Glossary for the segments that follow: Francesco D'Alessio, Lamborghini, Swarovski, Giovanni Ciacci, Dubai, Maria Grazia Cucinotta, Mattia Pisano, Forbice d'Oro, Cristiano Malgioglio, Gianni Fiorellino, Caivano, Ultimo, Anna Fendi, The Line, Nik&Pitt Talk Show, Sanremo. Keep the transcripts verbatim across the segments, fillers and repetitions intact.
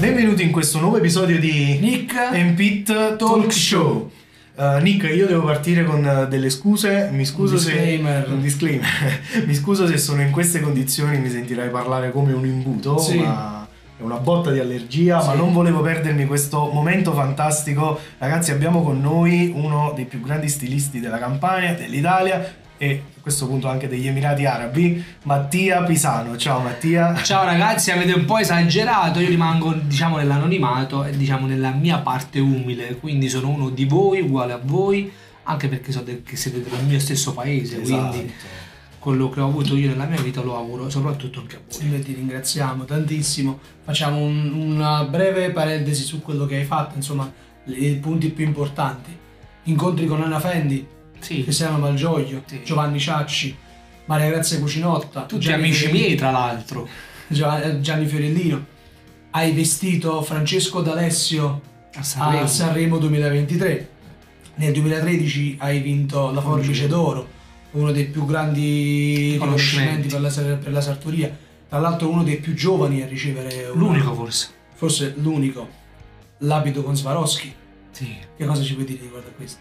Benvenuti in questo nuovo episodio di Nik and Pitt Talk, Talk Show. Uh, Nick, io devo partire con delle scuse. Mi scuso un disclaimer. Se un disclaimer. Mi scuso se sono in queste condizioni, mi sentirai parlare come un imbuto, sì. Ma è una botta di allergia, sì. Ma non volevo perdermi questo momento fantastico. Ragazzi, abbiamo con noi uno dei più grandi stilisti della Campania, dell'Italia e a questo punto anche degli Emirati Arabi, Mattia Pisano. Ciao Mattia. Ciao ragazzi, avete un po' esagerato, io rimango diciamo nell'anonimato e diciamo nella mia parte umile, quindi sono uno di voi, uguale a voi, anche perché so che siete del mio stesso paese, esatto. Quindi quello che ho avuto io nella mia vita lo auguro soprattutto anche a voi. Noi ti ringraziamo tantissimo, facciamo un, una breve parentesi su quello che hai fatto, insomma i punti più importanti: incontri con Anna Fendi, sì. Cristiano Malgioglio, sì. Giovanni Ciacci, Maria Grazia Cucinotta, tutti Gianni amici miei tra l'altro, Gianni Fiorellino. Hai vestito Francesco D'Alessio a Sanremo. a Sanremo duemilaventitré. Nel duemilatredici hai vinto la Forbice d'Oro, uno dei più grandi riconoscimenti per la, per la sartoria, tra l'altro uno dei più giovani a ricevere un... l'unico forse forse l'unico l'abito con Swarovski, sì. Che cosa ci puoi dire riguardo a questo?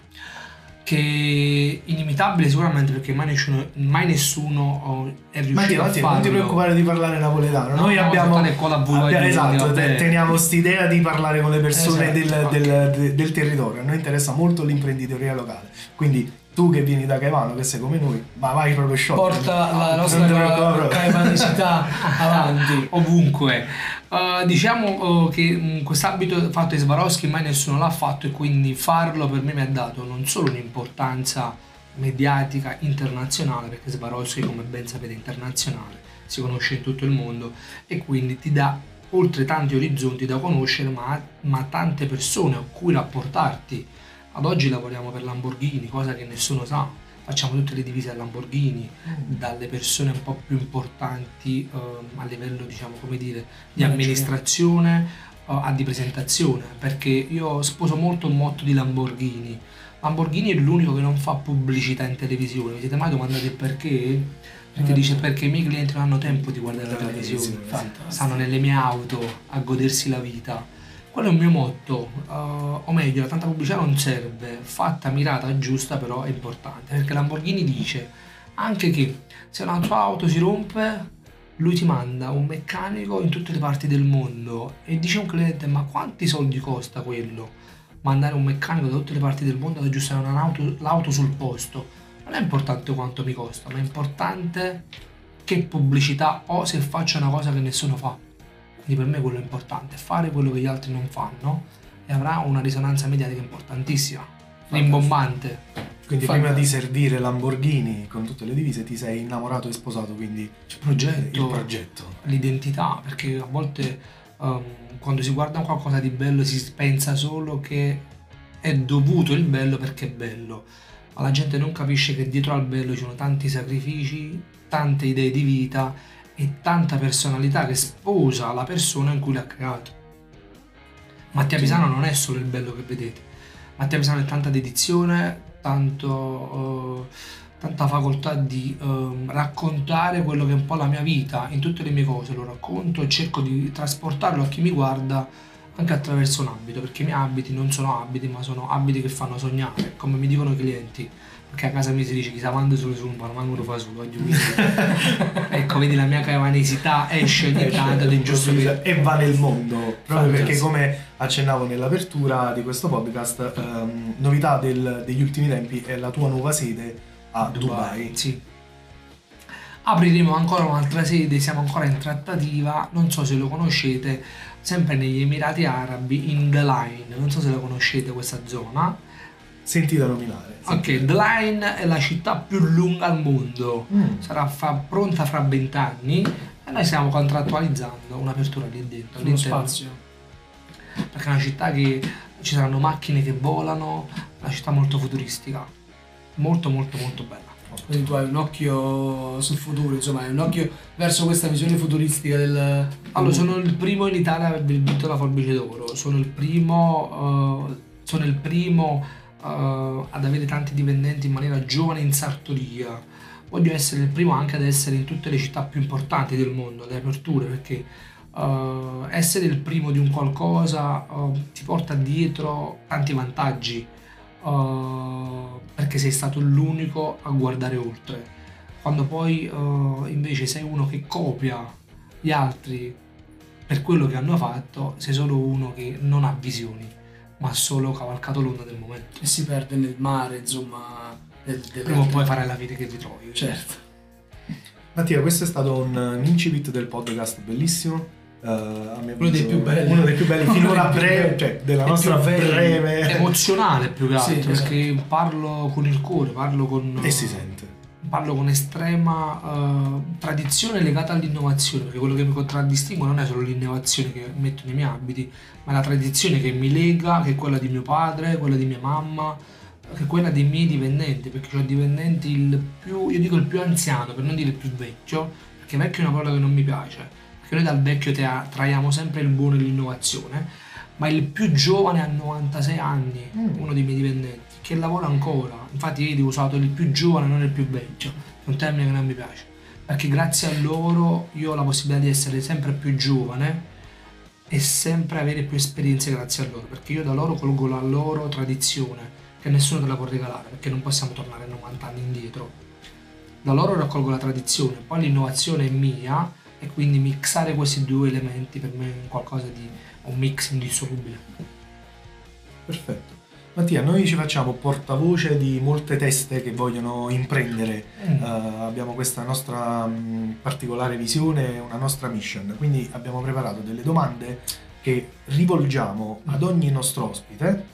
Che inimitabile sicuramente, perché mai nessuno, mai nessuno è riuscito Mattia, a farlo. Non ti preoccupare di parlare napoletano, noi no, abbiamo, abbiamo esatto, teniamo st'idea di parlare con le persone, esatto, del, del, del, del territorio. A noi interessa molto l'imprenditoria locale, quindi tu che vieni da Caivano, che sei come noi, ma vai proprio sciocco, porta la nostra ca caivanesità avanti ovunque. Uh, diciamo uh, che quest'abito fatto di Swarovski mai nessuno l'ha fatto, e quindi farlo per me mi ha dato non solo un'importanza mediatica internazionale, perché Swarovski, come ben sapete, è internazionale, si conosce in tutto il mondo e quindi ti dà, oltre tanti orizzonti da conoscere, ma, ma tante persone a cui rapportarti. Ad oggi lavoriamo per Lamborghini, cosa che nessuno sa, facciamo tutte le divise a Lamborghini, dalle persone un po' più importanti eh, a livello, diciamo, come dire, di amministrazione eh, a di presentazione, perché io sposo molto il motto di Lamborghini. Lamborghini è l'unico che non fa pubblicità in televisione. Vi siete mai domandati il perché? Perché dice perché i miei clienti non hanno tempo di guardare la televisione, stanno nelle mie auto a godersi la vita. Quello è il mio motto, uh, o meglio, la tanta pubblicità non serve, fatta, mirata, giusta, però è importante, perché Lamborghini dice anche che se la tua auto si rompe, lui ti manda un meccanico in tutte le parti del mondo, e dice un cliente: ma quanti soldi costa quello? Mandare un meccanico da tutte le parti del mondo ad aggiustare l'auto sul posto. Non è importante quanto mi costa, ma è importante che pubblicità ho, se faccio una cosa che nessuno fa. Quindi per me quello è importante, fare quello che gli altri non fanno, e avrà una risonanza mediatica importantissima, rimbombante. Quindi Fantastico. Prima di servire Lamborghini con tutte le divise ti sei innamorato e sposato, quindi il progetto, il progetto. L'identità, perché a volte um, quando si guarda qualcosa di bello si pensa solo che è dovuto il bello perché è bello, ma la gente non capisce che dietro al bello ci sono tanti sacrifici, tante idee di vita e tanta personalità che sposa la persona in cui l'ha creato. Mattia Pisano non è solo il bello che vedete, Mattia Pisano è tanta dedizione, tanto, eh, tanta facoltà di eh, raccontare quello che è un po' la mia vita, in tutte le mie cose lo racconto e cerco di trasportarlo a chi mi guarda anche attraverso un abito, perché i miei abiti non sono abiti, ma sono abiti che fanno sognare, come mi dicono i clienti. Perché a casa mia si dice: chi sa quando solo su un palmango lo fa solo. Ecco, vedi, la mia caivanesità esce ogni tanto ed è giusto che... e va nel mondo, proprio perché, come accennavo nell'apertura di questo podcast, ehm, novità del, degli ultimi tempi è la tua nuova sede a Dubai, Dubai. Sì. Apriremo ancora un'altra sede, siamo ancora in trattativa, non so se lo conoscete, sempre negli Emirati Arabi, in The Line, non so se la conoscete questa zona. Sentita nominare. Sentite. Ok, The Line è la città più lunga al mondo, mm. sarà fa pronta fra vent'anni e noi stiamo contrattualizzando un'apertura lì dentro. Uno spazio. Perché è una città che ci saranno macchine che volano, una città molto futuristica, molto molto molto bella. Quindi tu hai un occhio sul futuro, insomma, hai un occhio verso questa visione futuristica del... Allora, sono il primo in Italia a aver vinto la Forbice d'Oro, sono il primo... Uh, sono il primo... Uh, ad avere tanti dipendenti in maniera giovane in sartoria. Voglio essere il primo anche ad essere in tutte le città più importanti del mondo, le aperture, perché uh, è essere il primo di un qualcosa uh, ti porta dietro tanti vantaggi, uh, perché sei stato l'unico a guardare oltre. Quando poi uh, invece sei uno che copia gli altri per quello che hanno fatto, sei solo uno che non ha visioni, ma ha solo cavalcato l'onda del momento. E si perde nel mare, insomma. Del, del Prima o poi farai la vita che ti trovi. Certo. Mattia, questo è stato un, un incipit del podcast bellissimo. Uh, a mio uno, dei più belli. uno dei più belli finora breve, cioè della nostra breve. Emozionale più che altro, sì, perché esatto. parlo con il cuore, parlo con. E si sente. Parlo con estrema uh, tradizione legata all'innovazione, perché quello che mi contraddistingue non è solo l'innovazione che metto nei miei abiti, ma la tradizione che mi lega, che è quella di mio padre, quella di mia mamma, che è quella dei miei dipendenti, perché ho dipendenti il più, io dico il più anziano, per non dire il più vecchio, perché vecchio è una parola che non mi piace, perché noi dal vecchio traiamo sempre il buono e l'innovazione, ma il più giovane ha novantasei anni, mm. uno dei miei dipendenti, che lavora ancora. Infatti vedi, ho usato il più giovane, non il più vecchio, è un termine che non mi piace, perché grazie a loro io ho la possibilità di essere sempre più giovane e sempre avere più esperienze grazie a loro, perché io da loro colgo la loro tradizione, che nessuno te la può regalare, perché non possiamo tornare novanta anni indietro. Da loro raccolgo la tradizione, poi l'innovazione è mia, e quindi mixare questi due elementi per me è qualcosa di un mix indissolubile. Perfetto. Mattia, noi ci facciamo portavoce di molte teste che vogliono imprendere, mm. uh, abbiamo questa nostra mh, particolare visione, una nostra mission, quindi abbiamo preparato delle domande che rivolgiamo mm. ad ogni nostro ospite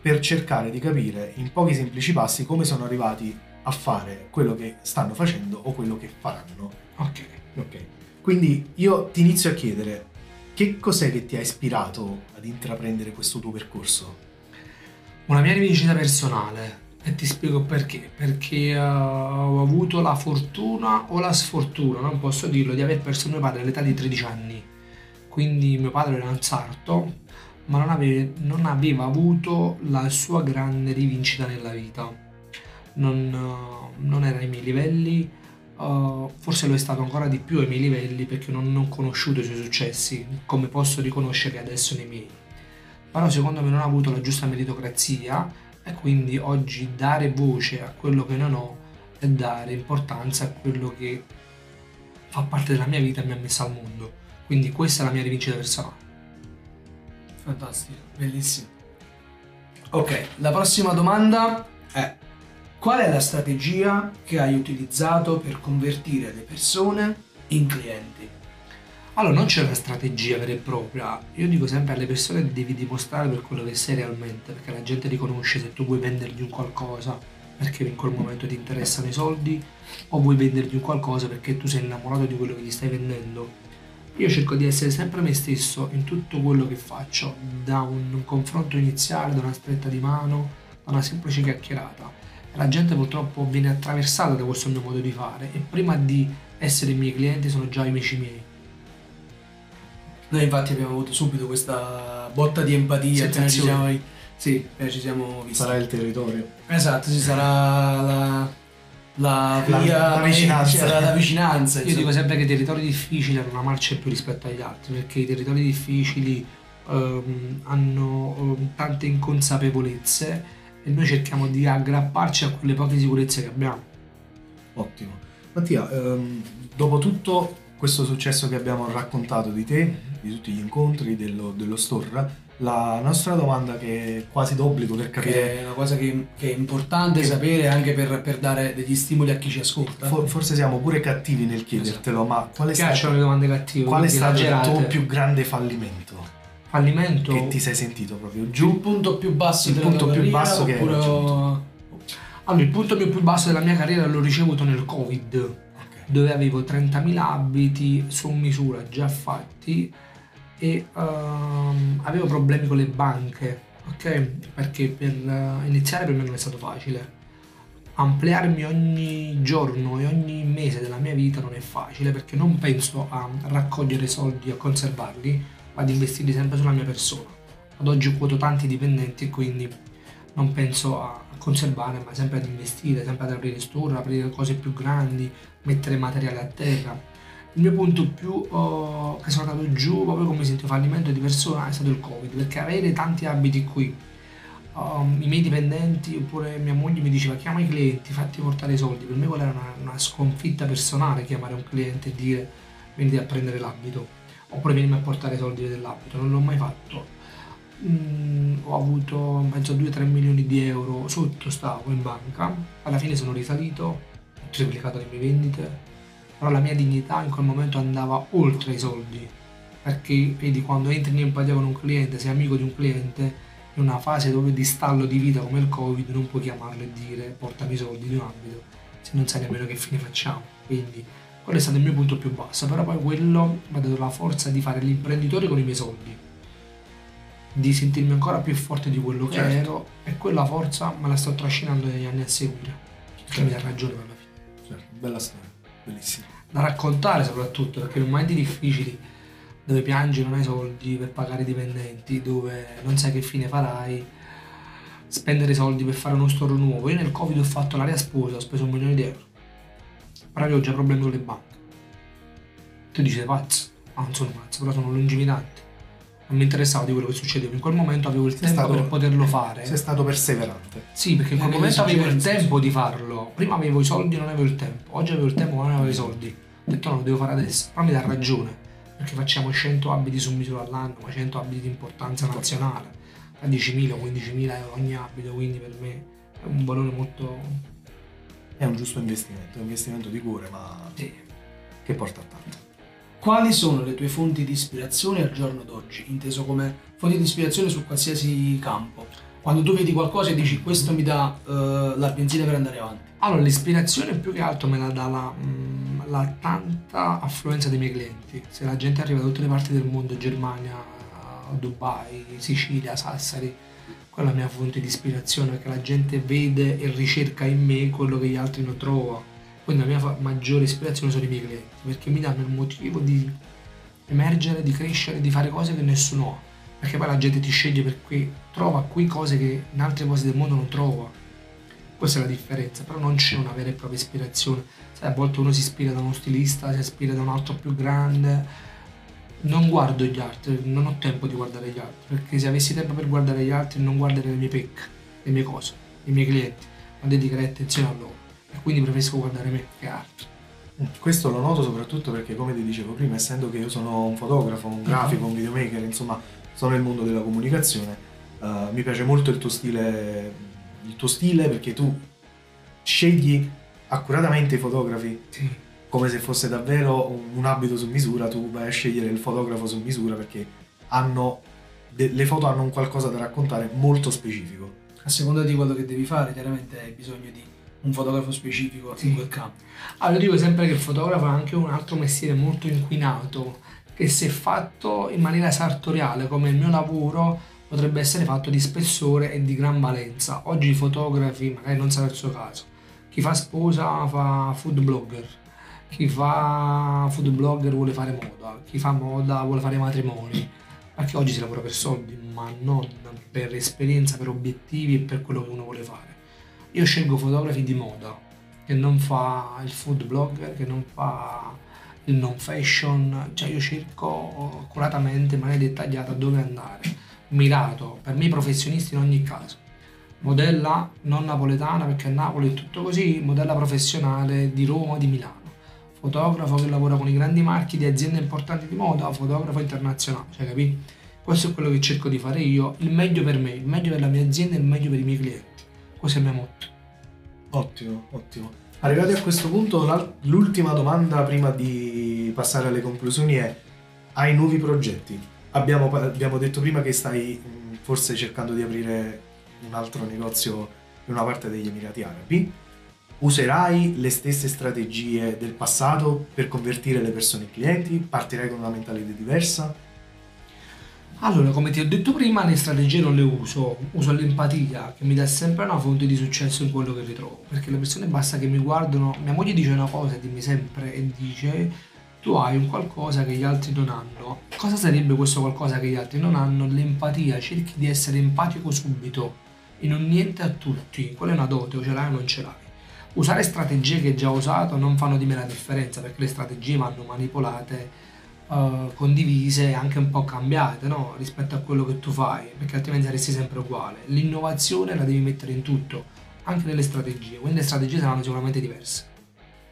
per cercare di capire in pochi semplici passi come sono arrivati a fare quello che stanno facendo o quello che faranno. Ok. Ok. Quindi io ti inizio a chiedere, che cos'è che ti ha ispirato ad intraprendere questo tuo percorso? Una mia rivincita personale, e ti spiego perché, perché uh, ho avuto la fortuna o la sfortuna, non posso dirlo, di aver perso mio padre all'età di tredici anni, quindi mio padre era un sarto, ma non aveva, non aveva avuto la sua grande rivincita nella vita, non, uh, non era ai miei livelli, uh, forse lo è stato ancora di più ai miei livelli perché non ho conosciuto i suoi successi, come posso riconoscere adesso nei miei. Però secondo me non ha avuto la giusta meritocrazia, e quindi oggi dare voce a quello che non ho e dare importanza a quello che fa parte della mia vita e mi ha messo al mondo. Quindi questa è la mia rivincita personale. Fantastico, bellissimo. Ok, la prossima domanda è: qual è la strategia che hai utilizzato per convertire le persone in clienti? Allora, non c'è una strategia vera e propria, io dico sempre alle persone che devi dimostrare per quello che sei realmente, perché la gente riconosce se tu vuoi vendergli un qualcosa perché in quel momento ti interessano i soldi o vuoi vendergli un qualcosa perché tu sei innamorato di quello che gli stai vendendo. Io cerco di essere sempre me stesso in tutto quello che faccio, da un confronto iniziale, da una stretta di mano, da una semplice chiacchierata. La gente purtroppo viene attraversata da questo mio modo di fare, e prima di essere i miei clienti sono già amici miei. Noi infatti abbiamo avuto subito questa botta di empatia, appena ci siamo, sì, appena ci siamo visti. Sarà il territorio. Esatto, ci sarà la, la, la, via, la vicinanza. Sarà la vicinanza. Io insomma. dico sempre che i territori difficili hanno una marcia più rispetto agli altri, perché i territori difficili um, hanno um, tante inconsapevolezze, e noi cerchiamo di aggrapparci a quelle poche sicurezze che abbiamo. Ottimo. Mattia, um, dopo tutto questo successo che abbiamo raccontato di te, di tutti gli incontri, dello, dello store, la nostra domanda che è quasi d'obbligo per capire... Che è una cosa che, che è importante che sapere anche per, per dare degli stimoli a chi ci ascolta. For, forse siamo pure cattivi nel chiedertelo, esatto. ma qual è stato, le domande cattive, qual è stato il tuo più grande fallimento? Fallimento? Che ti sei sentito proprio giù? Il punto più basso della tua carriera, oppure... che hai raggiunto. Allora, il punto più basso della mia carriera l'ho ricevuto nel Covid, dove avevo trentamila abiti su misura già fatti, e um, avevo problemi con le banche, ok? Perché per uh, iniziare per me non è stato facile, ampliarmi ogni giorno e ogni mese della mia vita non è facile, perché non penso a raccogliere soldi, a conservarli, ma ad investirli sempre sulla mia persona. Ad oggi quoto tanti dipendenti e quindi non penso a conservare, ma sempre ad investire, sempre ad aprire store, aprire cose più grandi, mettere materiale a terra. il mio punto più oh, che sono andato giù proprio come sento fallimento di persona è stato il Covid, perché avere tanti abiti qui, um, i miei dipendenti oppure mia moglie mi diceva chiama i clienti, fatti portare i soldi, per me quella era una, una sconfitta personale, chiamare un cliente e dire venite a prendere l'abito oppure venimi a portare i soldi dell'abito, non l'ho mai fatto. Mm, ho avuto penso due a tre milioni di euro sotto, stavo in banca, alla fine sono risalito, ho triplicato le mie vendite, però la mia dignità in quel momento andava oltre i soldi, perché vedi, quando entri in empatia con un cliente, sei amico di un cliente, in una fase dove di stallo di vita come il Covid non puoi chiamarlo e dire portami i soldi di un abito se non sai nemmeno che fine facciamo, quindi quello è stato il mio punto più basso. Però poi quello mi ha dato la forza di fare l'imprenditore con i miei soldi, di sentirmi ancora più forte di quello che certo. ero, e quella forza me la sto trascinando negli anni a seguire, certo. che mi dà ragione per la fine. Certo. Bella storia, bellissima. Da raccontare soprattutto, perché in momenti difficili dove piangi non hai soldi per pagare i dipendenti, dove non sai che fine farai, spendere i soldi per fare uno store nuovo. Io nel Covid ho fatto l'area sposa, ho speso un milione di euro, però avevo già problemi con le banche. Tu dici sei pazzo? Ah, non sono pazzo, però sono lungimirante. Non mi interessava di quello che succedeva, in quel momento avevo il sei tempo stato, per poterlo fare. Sei stato perseverante. Sì, perché in quel momento avevo il tempo di farlo. Prima avevo i soldi e non avevo il tempo. Oggi avevo il tempo ma non avevo i soldi. Ho detto no, lo devo fare adesso. Però mi dà ragione, perché facciamo cento abiti su misura all'anno, ma cento abiti di importanza nazionale, a diecimila quindicimila euro ogni abito, quindi per me è un valore molto... È un giusto investimento, è un investimento di cuore, ma sì. che porta a tanto. Quali sono le tue fonti di ispirazione al giorno d'oggi, inteso come fonti di ispirazione su qualsiasi campo? Quando tu vedi qualcosa e dici questo mi dà uh, la benzina per andare avanti. Allora, l'ispirazione più che altro me la dà la, mh, la tanta affluenza dei miei clienti. Se la gente arriva da tutte le parti del mondo, Germania, Dubai, Sicilia, Sassari, quella è la mia fonte di ispirazione, perché la gente vede e ricerca in me quello che gli altri non trovano. Quindi la mia maggiore ispirazione sono i miei clienti, perché mi danno il motivo di emergere, di crescere, di fare cose che nessuno ha, perché poi la gente ti sceglie perché trova qui cose che in altre cose del mondo non trova. Questa è la differenza, però non c'è una vera e propria ispirazione. Sai, a volte uno si ispira da uno stilista, si ispira da un altro più grande. Non guardo gli altri, non ho tempo di guardare gli altri, perché se avessi tempo per guardare gli altri non guarderei le mie pecche, le mie cose, i miei clienti, ma dedicherei attenzione a loro. Quindi preferisco guardare me che altro. Questo lo noto soprattutto perché, come ti dicevo prima, essendo che io sono un fotografo, un grafico, un videomaker, insomma sono nel mondo della comunicazione, uh, mi piace molto il tuo stile, il tuo stile perché tu scegli accuratamente i fotografi, sì. come se fosse davvero un abito su misura. Tu vai a scegliere il fotografo su misura perché hanno, le foto hanno un qualcosa da raccontare molto specifico. A seconda di quello che devi fare, chiaramente hai bisogno di un fotografo specifico sì. in quel campo. Allora dico sempre che il fotografo è anche un altro mestiere molto inquinato, che se fatto in maniera sartoriale come il mio lavoro potrebbe essere fatto di spessore e di gran valenza. Oggi i fotografi, magari non sarà il suo caso, chi fa sposa fa food blogger, chi fa food blogger vuole fare moda, chi fa moda vuole fare matrimoni, perché oggi si lavora per soldi ma non per esperienza, per obiettivi e per quello che uno vuole fare. Io scelgo fotografi di moda, che non fa il food blogger, che non fa il non fashion, cioè io cerco accuratamente, in maniera dettagliata, dove andare, mirato, per me professionisti in ogni caso. Modella non napoletana, perché a Napoli è tutto così, modella professionale di Roma, di Milano. Fotografo che lavora con i grandi marchi di aziende importanti di moda, fotografo internazionale, cioè capì? Questo è quello che cerco di fare io, il meglio per me, il meglio per la mia azienda e il meglio per i miei clienti. Questo è il mio motto. Ottimo, ottimo. Arrivati a questo punto, l'ultima domanda prima di passare alle conclusioni è: hai nuovi progetti? Abbiamo, abbiamo detto prima che stai forse cercando di aprire un altro negozio in una parte degli Emirati Arabi. Userai le stesse strategie del passato per convertire le persone in clienti? Partirai con una mentalità diversa? Allora, come ti ho detto prima, le strategie non le uso, uso l'empatia, che mi dà sempre una fonte di successo in quello che ritrovo, perché le persone basta che mi guardano. Mia moglie dice una cosa, dimmi sempre, e dice tu hai un qualcosa che gli altri non hanno. Cosa sarebbe questo qualcosa che gli altri non hanno? L'empatia, cerchi di essere empatico subito, e non niente a tutti, quella è una dote, o ce l'hai o non ce l'hai. usare strategie che già ho usato non fanno di me la differenza, perché le strategie vanno manipolate, uh, condivise e anche un po' cambiate, no? Rispetto a quello che tu fai, perché altrimenti saresti sempre uguale. L'innovazione la devi mettere in tutto, anche nelle strategie, quindi le strategie saranno sicuramente diverse.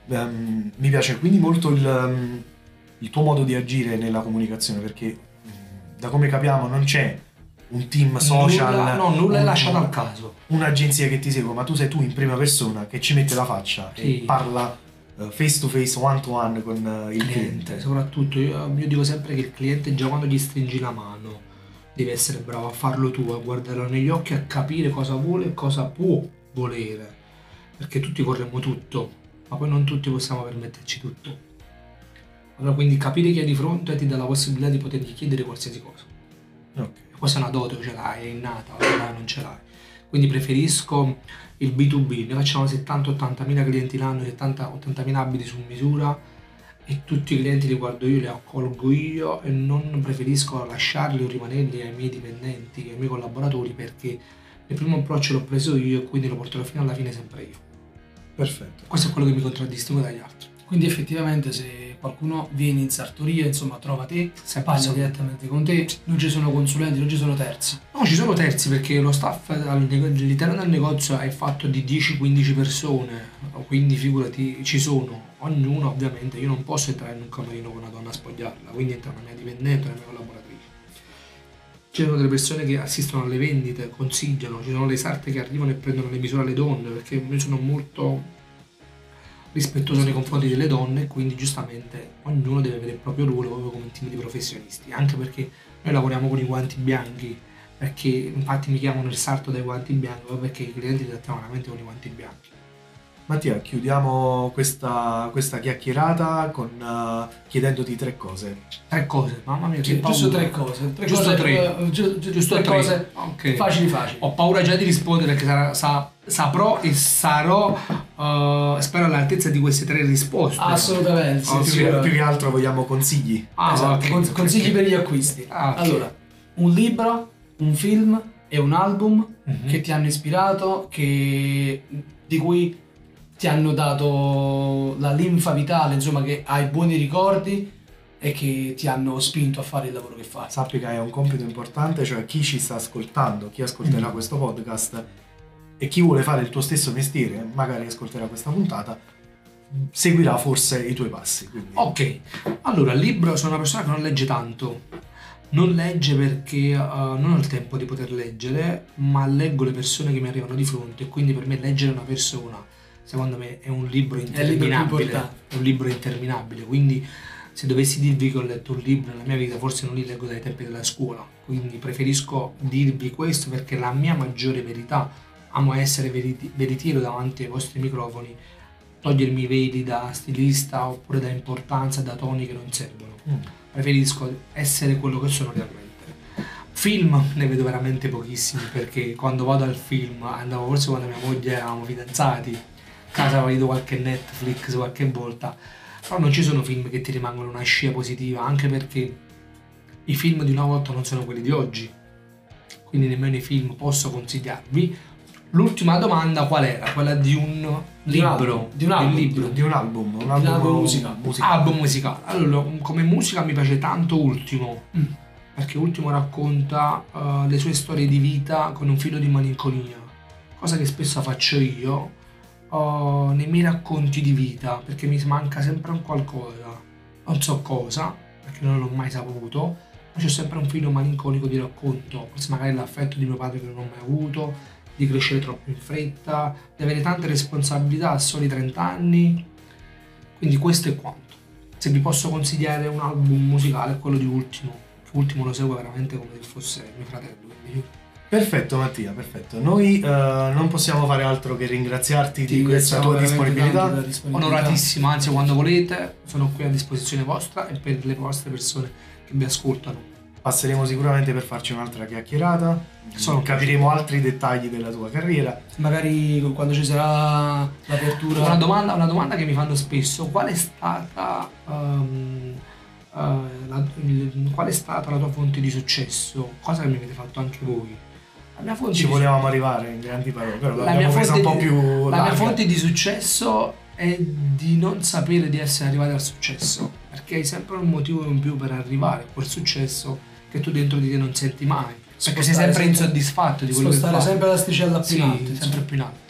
Um, mi piace quindi molto il, um, il tuo modo di agire nella comunicazione, perché da come capiamo non c'è un team social, nulla, no, nulla un, è lasciato al caso, un'agenzia che ti segue, ma tu sei tu in prima persona che ci mette la faccia, sì, e parla uh, face to face, one to one con uh, il cliente, cliente. Soprattutto io, io dico sempre che il cliente, già quando gli stringi la mano, devi essere bravo a farlo tu, a guardarlo negli occhi, a capire cosa vuole e cosa può volere, perché tutti vorremmo tutto, ma poi non tutti possiamo permetterci tutto. Allora, quindi capire chi è di fronte ti dà la possibilità di potergli chiedere qualsiasi cosa. Okay. Questa è una dote, ce l'hai, è innata, o non ce l'hai. Quindi preferisco il B due B, ne facciamo settanta ottantamila clienti l'anno, settanta ottantamila abiti su misura, e tutti i clienti li guardo io, li accolgo io, e non preferisco lasciarli o rimanerli ai miei dipendenti, ai miei collaboratori, perché il primo approccio l'ho preso io e quindi lo porterò fino alla fine sempre io. Perfetto. Questo è quello che mi contraddistingue dagli altri. Quindi effettivamente se qualcuno viene in sartoria, insomma, trova te, se parla direttamente con te, non ci sono consulenti, non ci sono terzi. No, ci sono terzi, perché lo staff all'interno del negozio è fatto di dieci quindici persone, quindi figurati, ci sono, ognuno ovviamente, io non posso entrare in un camerino con una donna a spogliarla, quindi entra una mia dipendente, una mia collaboratrice. C'erano delle persone che assistono alle vendite, consigliano, ci sono le sarte che arrivano e prendono le misure alle donne, perché io sono molto rispettoso nei confronti delle donne, quindi giustamente ognuno deve avere il proprio ruolo proprio come team di professionisti, anche perché noi lavoriamo con i guanti bianchi, perché infatti mi chiamano il sarto dai guanti bianchi, perché i clienti li trattiamo veramente con i guanti bianchi. Mattia, chiudiamo questa, questa chiacchierata con, uh, chiedendoti tre cose. Tre cose? Mamma mia, che paura. Giusto tre cose. Tre giusto cose, tre. Uh, giusto, giusto tre, tre cose. Okay. Facili, facili. Ho paura già di rispondere, perché sarà, sa, saprò e sarò, uh, spero, all'altezza di queste tre risposte. Assolutamente. Oh, sì, più, che, più che altro vogliamo consigli. Ah, esatto. Okay, Con, consigli okay. per gli acquisti. Ah, okay. Allora, un libro, un film e un album mm-hmm. che ti hanno ispirato, che, di cui ti hanno dato la linfa vitale, insomma, che hai buoni ricordi e che ti hanno spinto a fare il lavoro che fai. Sappi che hai un compito importante, cioè chi ci sta ascoltando, chi ascolterà mm. questo podcast e chi vuole fare il tuo stesso mestiere, magari ascolterà questa puntata, seguirà forse i tuoi passi. Quindi. Ok, allora, libro, sono una persona che non legge tanto. Non legge perché uh, non ho il tempo di poter leggere, ma leggo le persone che mi arrivano di fronte, quindi per me leggere una persona, secondo me, è un libro interminabile, è un libro interminabile, quindi se dovessi dirvi che ho letto un libro nella mia vita, forse non li leggo dai tempi della scuola, quindi preferisco dirvi questo, perché la mia maggiore verità, amo essere veriti- veritiero davanti ai vostri microfoni, togliermi i veli da stilista oppure da importanza, da toni che non servono, mm. preferisco essere quello che sono realmente. Film ne vedo veramente pochissimi, perché quando vado al film, andavo forse quando mia moglie, eravamo fidanzati, casa avevo visto qualche Netflix qualche volta, però non ci sono film che ti rimangono una scia positiva, anche perché i film di una volta non sono quelli di oggi, quindi nemmeno i film posso consigliarvi. L'ultima domanda qual era? Quella di un libro, di un album, di un, di un album, un album, album musicale. musicale. Album musicale. Allora, come musica mi piace tanto Ultimo, mm. perché Ultimo racconta uh, le sue storie di vita con un filo di malinconia, cosa che spesso faccio io nei miei racconti di vita, perché mi manca sempre un qualcosa, non so cosa, perché non l'ho mai saputo, ma c'è sempre un filo malinconico di racconto, forse magari l'affetto di mio padre che non ho mai avuto, di crescere troppo in fretta, di avere tante responsabilità a soli trenta anni, quindi questo è quanto. Se vi posso consigliare un album musicale è quello di Ultimo, Ultimo lo seguo veramente come se fosse mio fratello, quindi. Perfetto Mattia, perfetto. Noi uh, non possiamo fare altro che ringraziarti Ti di questa tua disponibilità. disponibilità. Onoratissima, anzi quando volete sono qui a disposizione vostra e per le vostre persone che vi ascoltano. Passeremo sicuramente per farci un'altra chiacchierata, sono capiremo piacere. altri dettagli della tua carriera. Magari quando ci sarà l'apertura... Una domanda, una domanda che mi fanno spesso, qual è stata... Um, uh, la, il, qual è stata la tua fonte di successo? Cosa che mi avete fatto anche voi? mia fonte ci volevamo arrivare in grandi parole, però la mia fonte un po' più la mia fonte di successo è di non sapere di essere arrivati al successo, perché hai sempre un motivo in più per arrivare a quel successo che tu dentro di te non senti mai, perché sei sempre insoddisfatto di quello che fai. Spostare sempre l'asticella più in alto, sempre più in alto.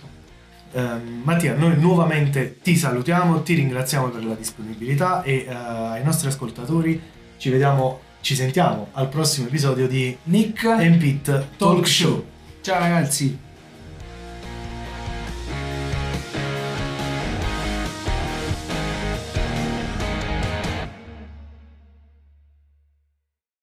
Uh, Mattia, noi nuovamente ti salutiamo, ti ringraziamo per la disponibilità e uh, ai nostri ascoltatori ci vediamo, ci sentiamo al prossimo episodio di Nik and Pitt Talk Show. Ciao ragazzi!